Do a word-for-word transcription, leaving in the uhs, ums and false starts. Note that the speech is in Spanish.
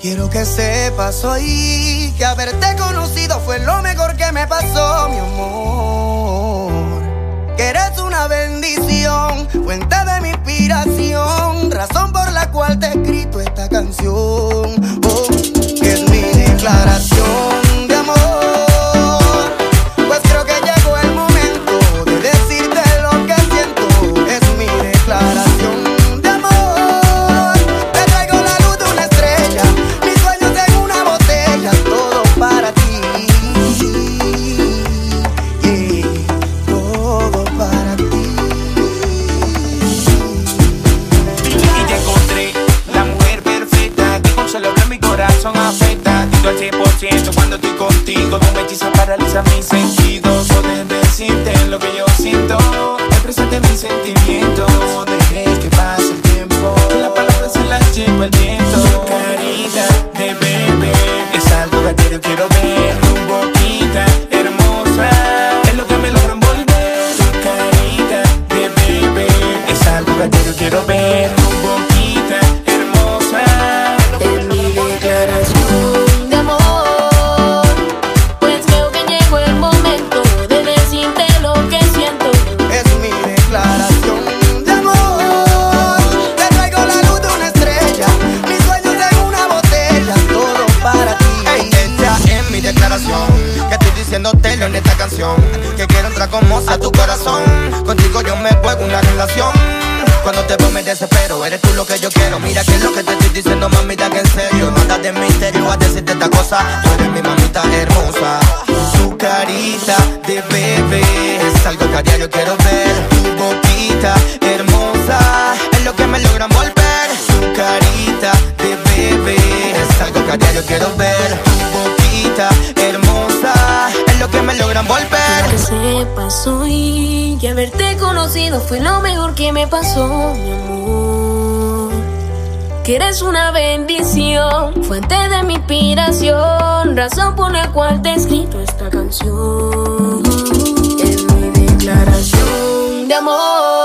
Quiero que sepas hoy que haberte conocido fue lo mejor que me pasó, mi amor. Que eres una bendición, fuente de mi inspiración, razón por la cual te he escrito esta canción. Oh, que es mi declaración. Cuando estoy contigo, un hechizo paraliza mis sentidos. Poder decirte lo que yo siento, expresarte mis sentimientos. Dejé que pase el tiempo, las palabras se las lleva el viento. Su carita de bebé es algo que quiero, quiero ver. Tu boquita hermosa es lo que me logra envolver. Su carita de bebé es algo que quiero, quiero ver. Tu boquita hermosa es mi declaración. En esta canción que quiero entrar como a tu corazón, contigo yo me juego una relación. Cuando te veo me desespero, eres tú lo que yo quiero. Mira que es lo que te estoy diciendo, mamita, que en serio no andas de misterio a decirte esta cosa. Tú eres mi mamita hermosa. Tu carita de bebé es algo que a diario quiero ver. Tu boquita hermosa es lo que me logra envolver. Tu carita de bebé es algo que a diario quiero ver. Tu boquita hermosa es lo que me logran volver. Que sepas hoy que haberte conocido fue lo mejor que me pasó, mi amor. Que eres una bendición, fuente de mi inspiración, razón por la cual te he escrito esta canción. Es mi declaración de amor.